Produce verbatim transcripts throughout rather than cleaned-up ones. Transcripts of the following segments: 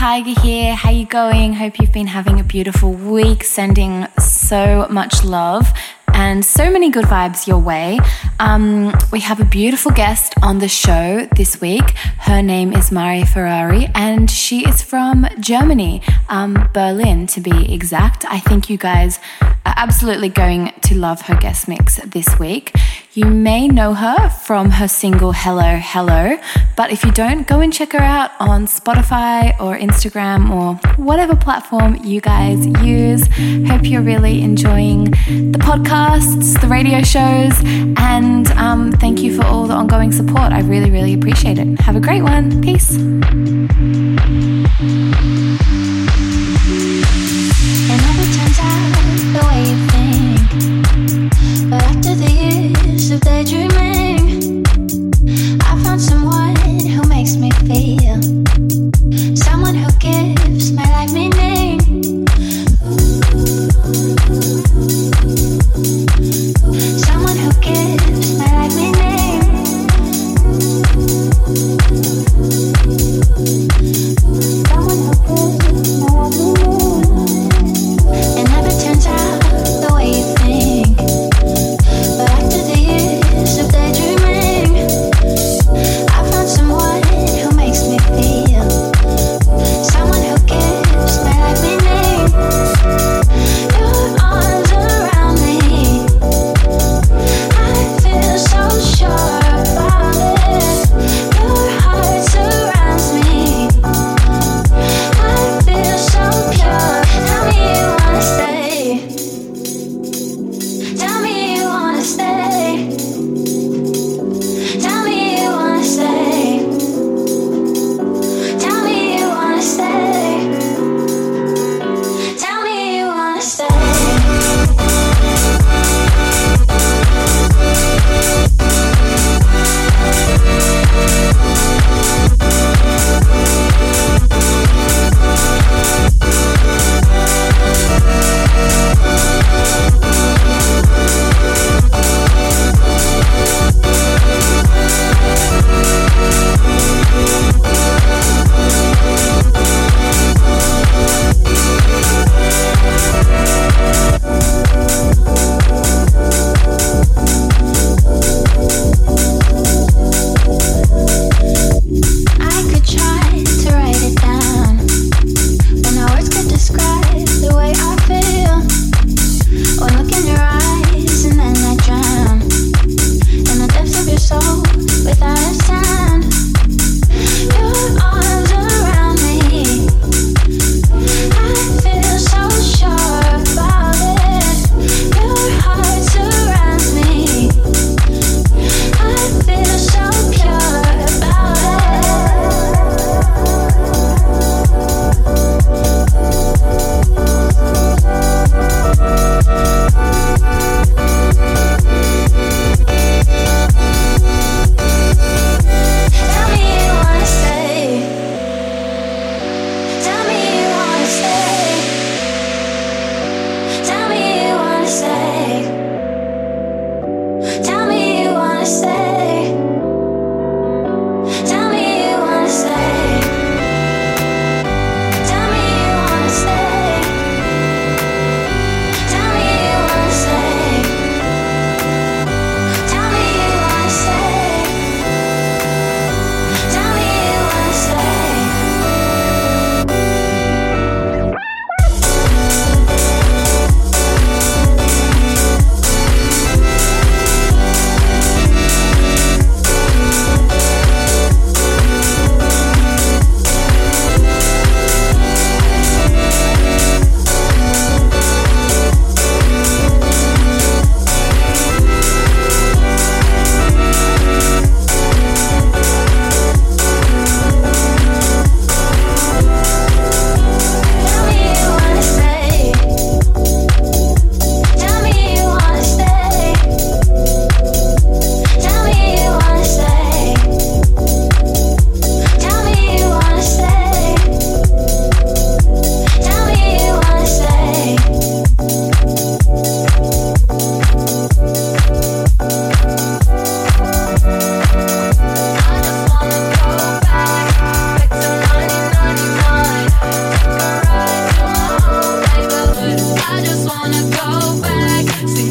Tiger here. How you going? Hope you've been having a beautiful week. Sending so much love and so many good vibes your way. Um, we have a beautiful guest on the show this week. Her name is Marie Ferrari and she is from Germany, um, Berlin to be exact. I think you guys are absolutely going to love her guest mix this week. You may know her from her single Hello, Hello, but if you don't, go and check her out on Spotify or Instagram or whatever platform you guys use. Hope you're really enjoying the podcast, the radio shows, and um, thank you for all the ongoing support. I really, really appreciate it. Have a great one. Peace. It never turns out the way you think, but after the years of daydreaming, I found someone who makes me feel, someone who gives my life meaning. Someone who gives my life meaning. Someone who gives my life meaning. It never turns out the way you think, but after the years of daydreaming, I found someone who makes me feel, someone who gives my life meaning. Your heart surrounds me. I feel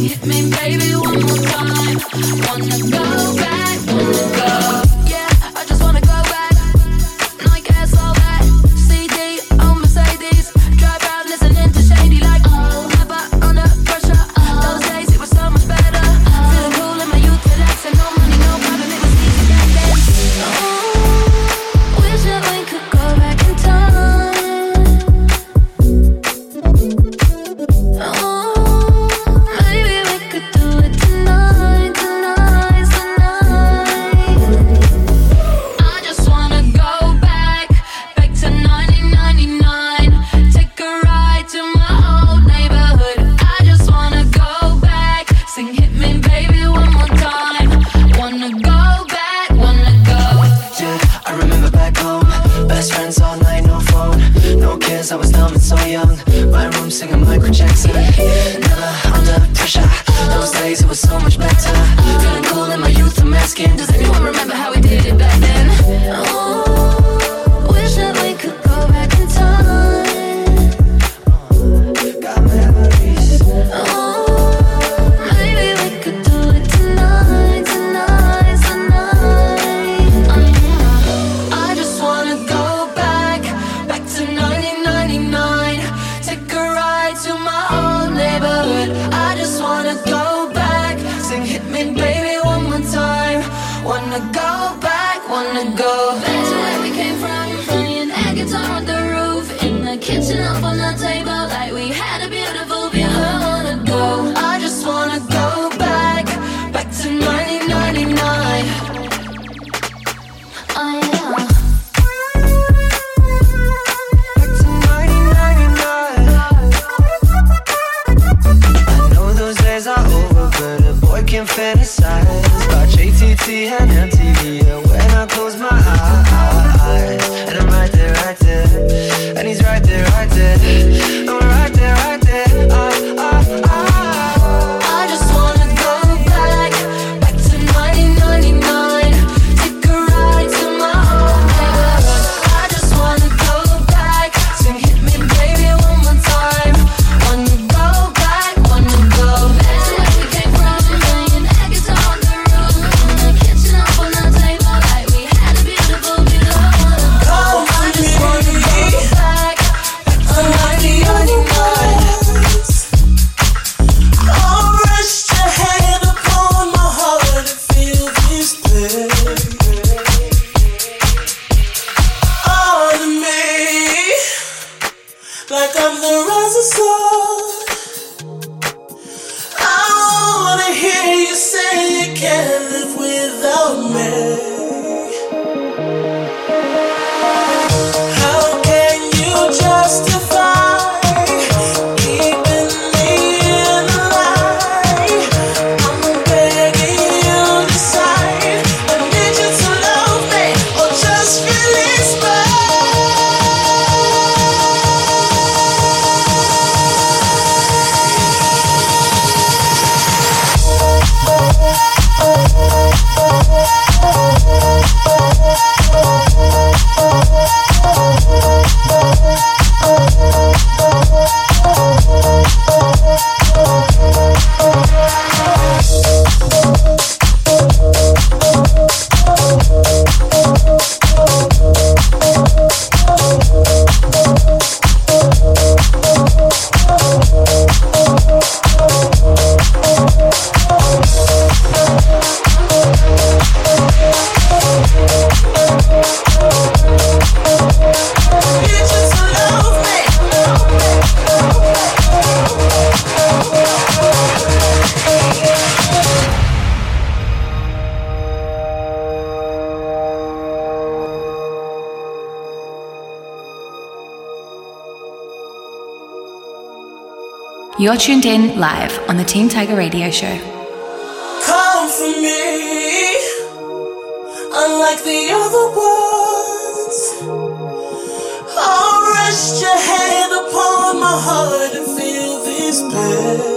hit me, baby, one more time. Wanna go back, wanna go. You're tuned in live on the Team Tiger Radio Show. Come for me, unlike the other ones. Oh, rest your hand upon my heart and feel this pain.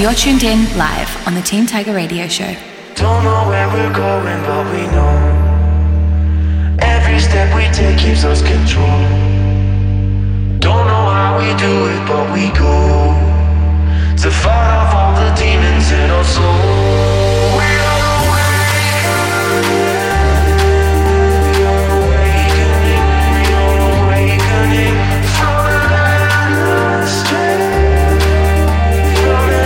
You're tuned in live on the Team Tiger Radio Show. Don't know where we're going, but we know every step we take gives us control. Don't know how we do it, but we go to fight off all the demons in our soul. We are awakening, we are awakening, we are awakening from the strength. We're on the way.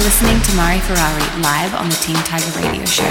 Listening to Marie Ferrari live on the Team Tiger Radio Show.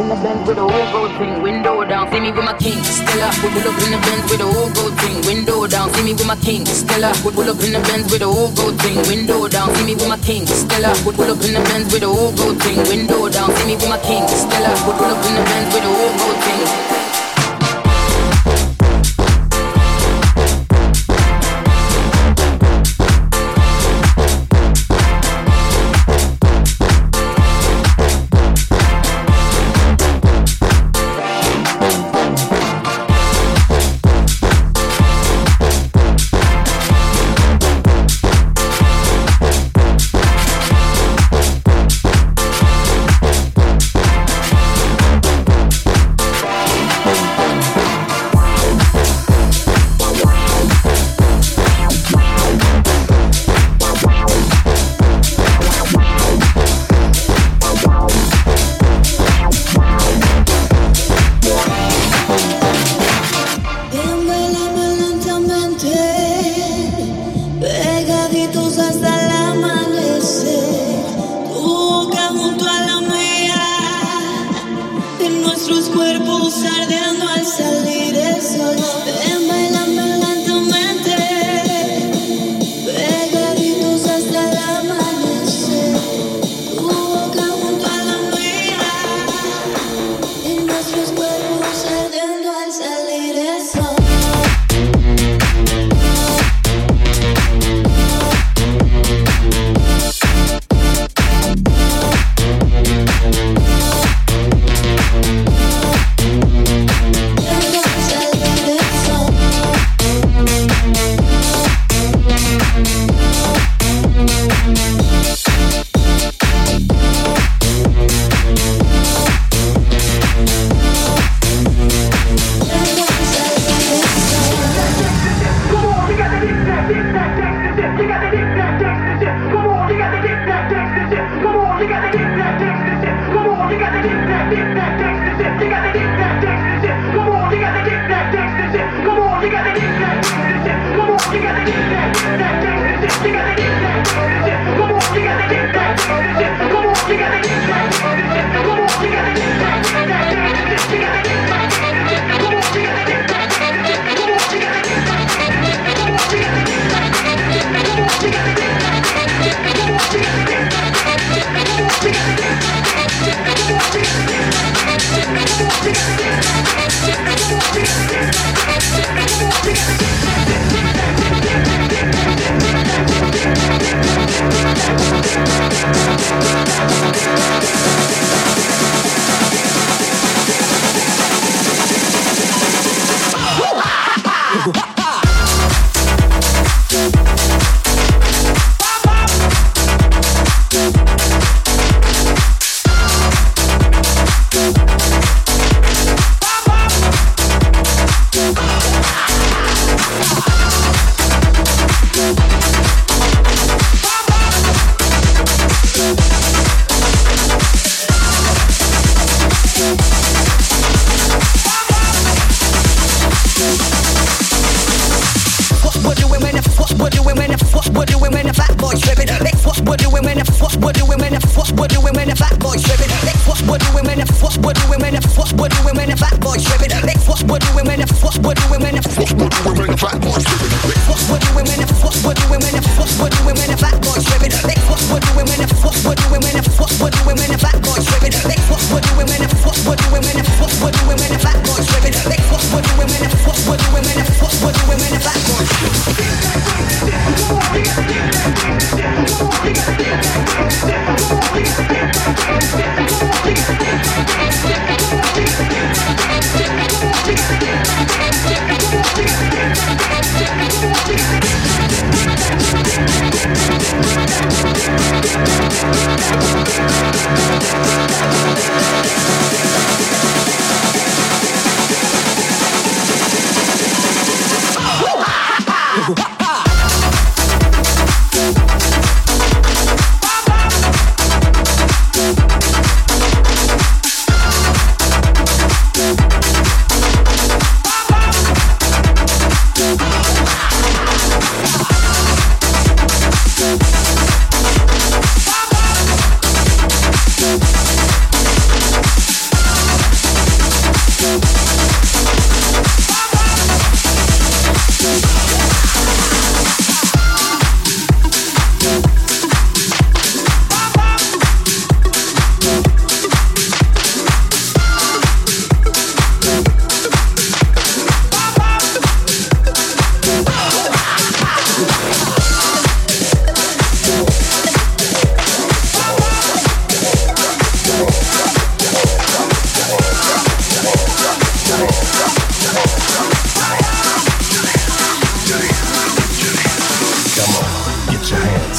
in the Benz with a whole gold thing, window down, see me with my king, Stella. We pull up in the Benz with a whole gold thing, window down, see me with my king, Stella. We pull up in the Benz with a whole gold thing, window down, see me with my king, Stella. We pull up in the Benz with a whole gold thing, window down, see me with my king, Stella. We pull up in the Benz with a whole gold thing.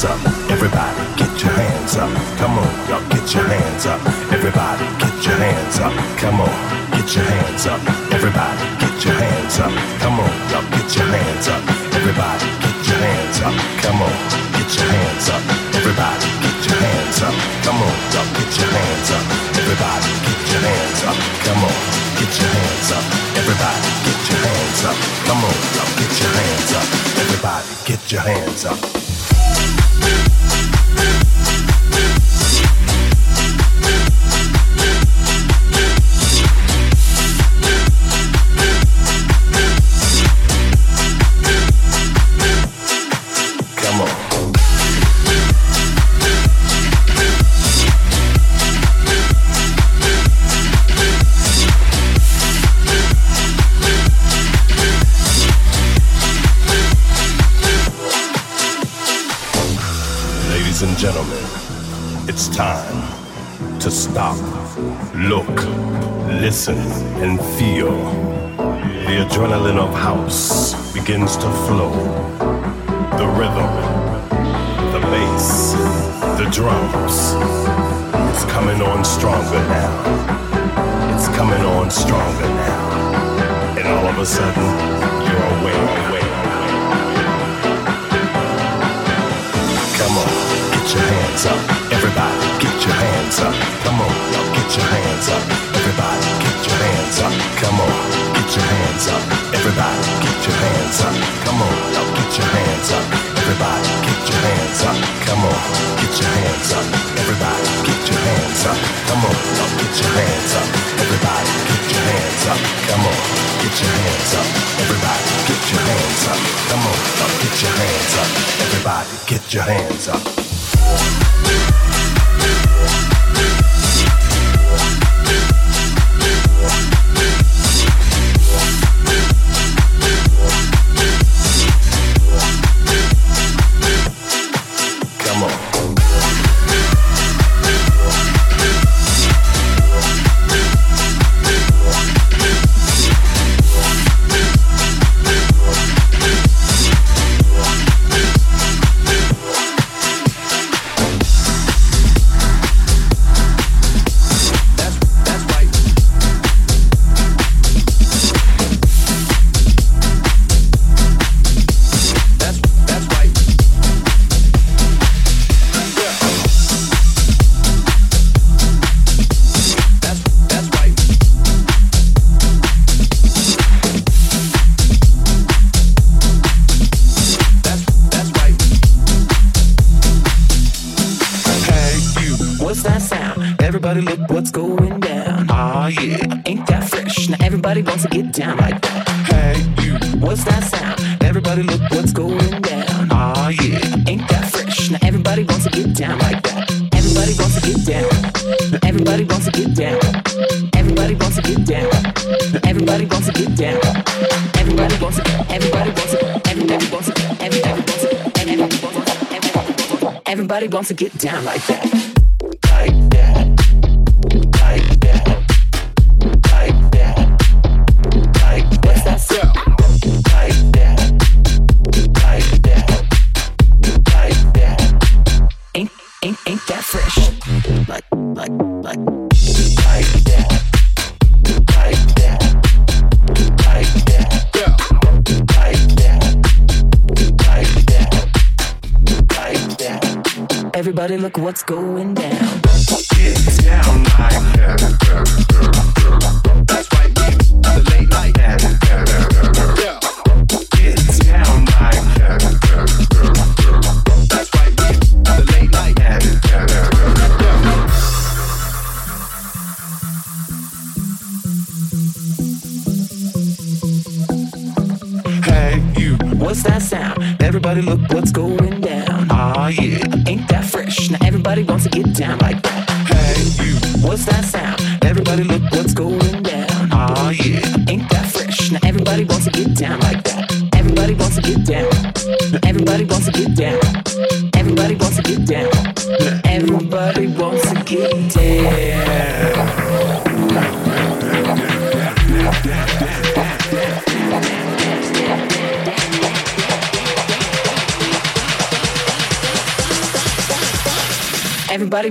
hands up. Everybody get your hands up. Come on, y'all get your hands up. Everybody get your hands up. Come on, get your hands up. Everybody get your hands up. Come on, y'all get your hands up. Everybody get your hands up. Come on, get your hands up. Everybody get your hands up. Come on, y'all get your hands up. Everybody get your hands up. Come on, get your hands up. Everybody get your hands up. Come on, y'all get your hands up. Everybody get your hands up. Gentlemen, it's time to stop, look, listen, and feel. The adrenaline of house begins to flow. The rhythm, the bass, the drums. It's coming on stronger now. It's coming on stronger now. And all of a sudden, you're aware, aware. Come on. Get your hands up, everybody, get your hands up, come on, y'all get your hands up, everybody, get your hands up, come on, get your hands up, everybody, get your hands up, come on, y'all get your hands up, everybody, get your hands up, come on, get your hands up, everybody, get your hands up, come on, y'all get your hands up, everybody, get your hands up, come on, get your hands up, everybody, get your hands up, come on, y'all get your hands up, everybody, get your hands up. Everybody wants to get down like that. Like that. Like that. Like that. Like that. What's that sound? Like that. Like that. Like that. Ain't, ain't, ain't that fresh? Like, like, like. Like that. Like that. Like that. Yeah. Like that. Like that. Like that. Everybody look what's going down. Get down like that. That's right, the late night ad. Get down like that. That's right, the late night ad. Hey, you, what's that sound? Everybody look what's going down. Ah, yeah. Ain't that fresh? Now everybody wants to get down like that. Hey, you, what's that sound? Everybody look what's going down. Ah, yeah. Ain't that fresh? Now everybody wants to get down like that. Everybody wants to get down. Everybody wants to get down. Everybody wants to get down. Everybody wants to get down. Everybody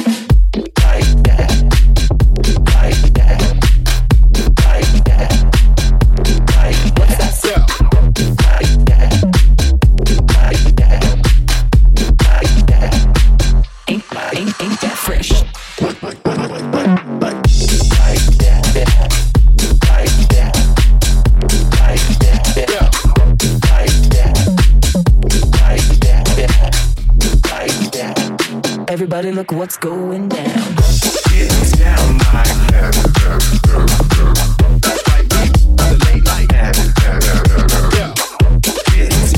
Everybody look what's going down. Get down like that. Like that. Get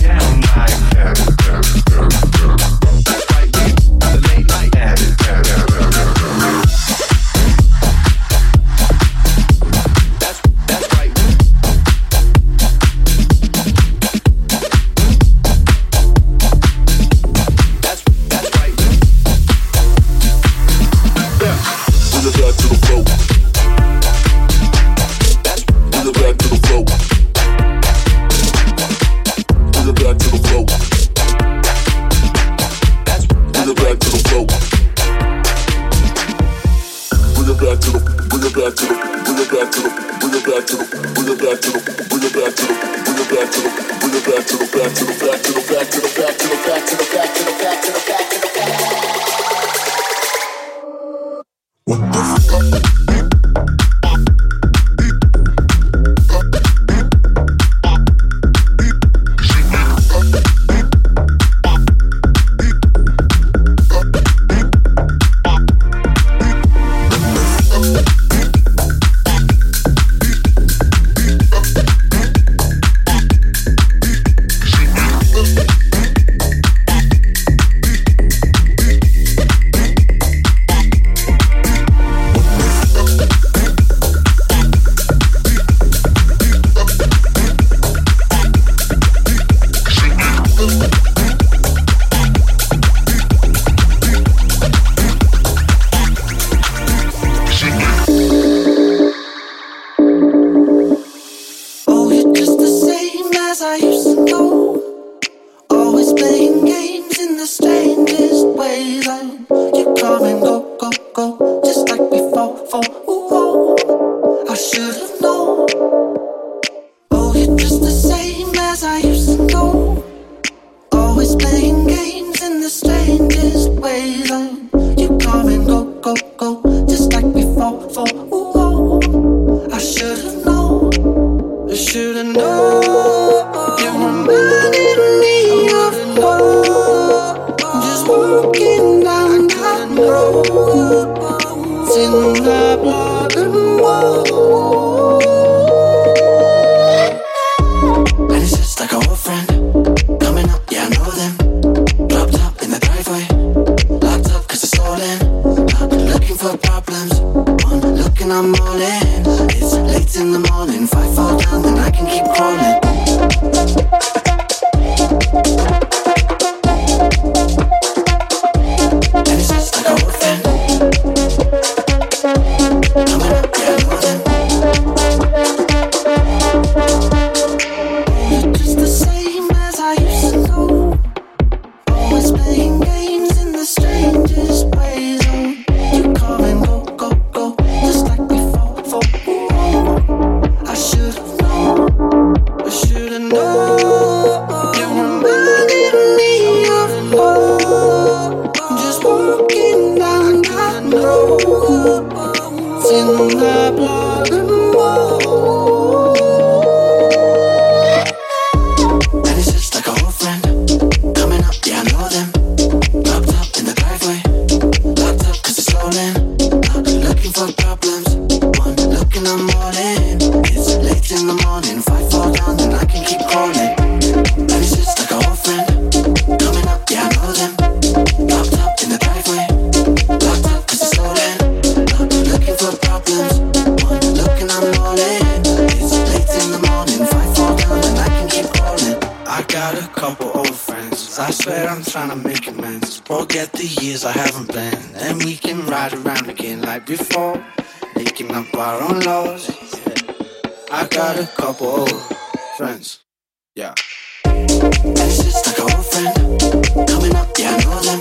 down like that. Like that. That's that's right. That's that's right. Yeah. And it's just like an old friend coming up, yeah, I know them.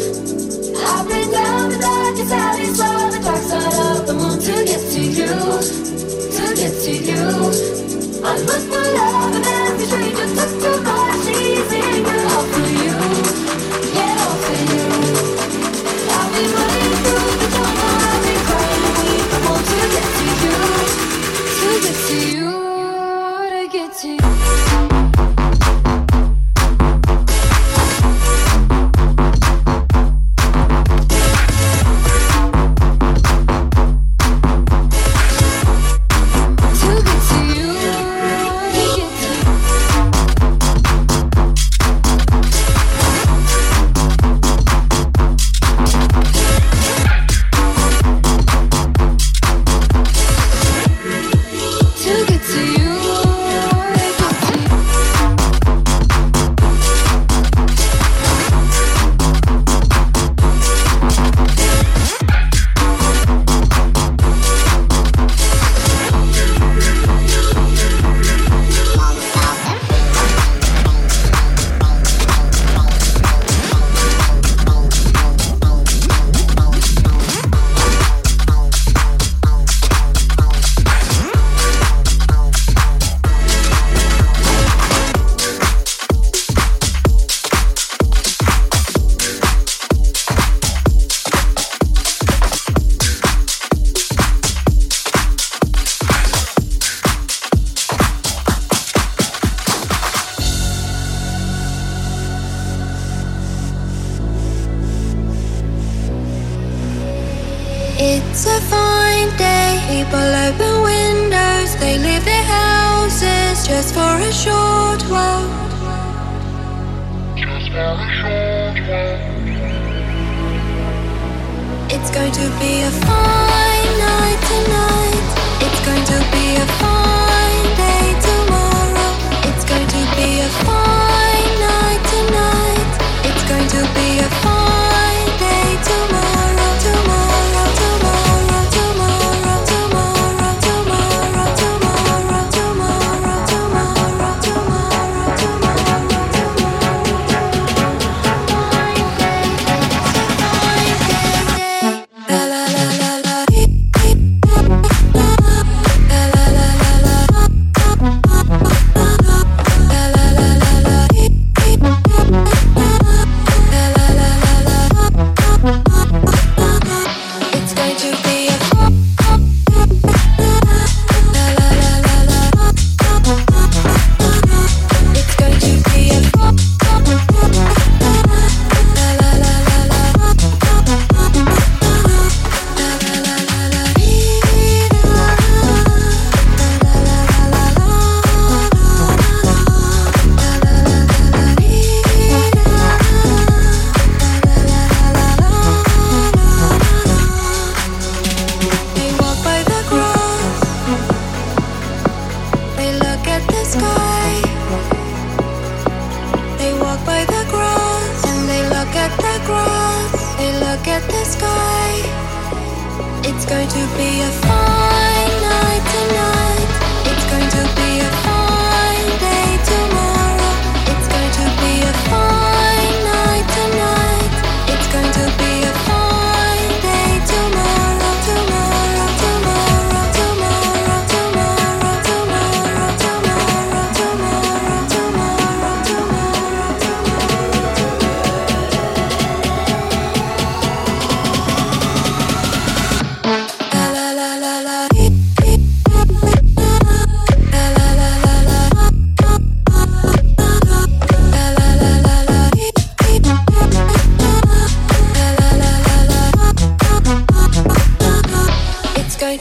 I've been down the darkest alley, so the dark side of the moon to get to you, to get to you. I look for love and every stranger took to my she's in you. All for you, yeah, all for you. I've been running through the jungle, I've been crying and weep. I want to get to you, to get to you, to get to you.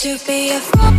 To be a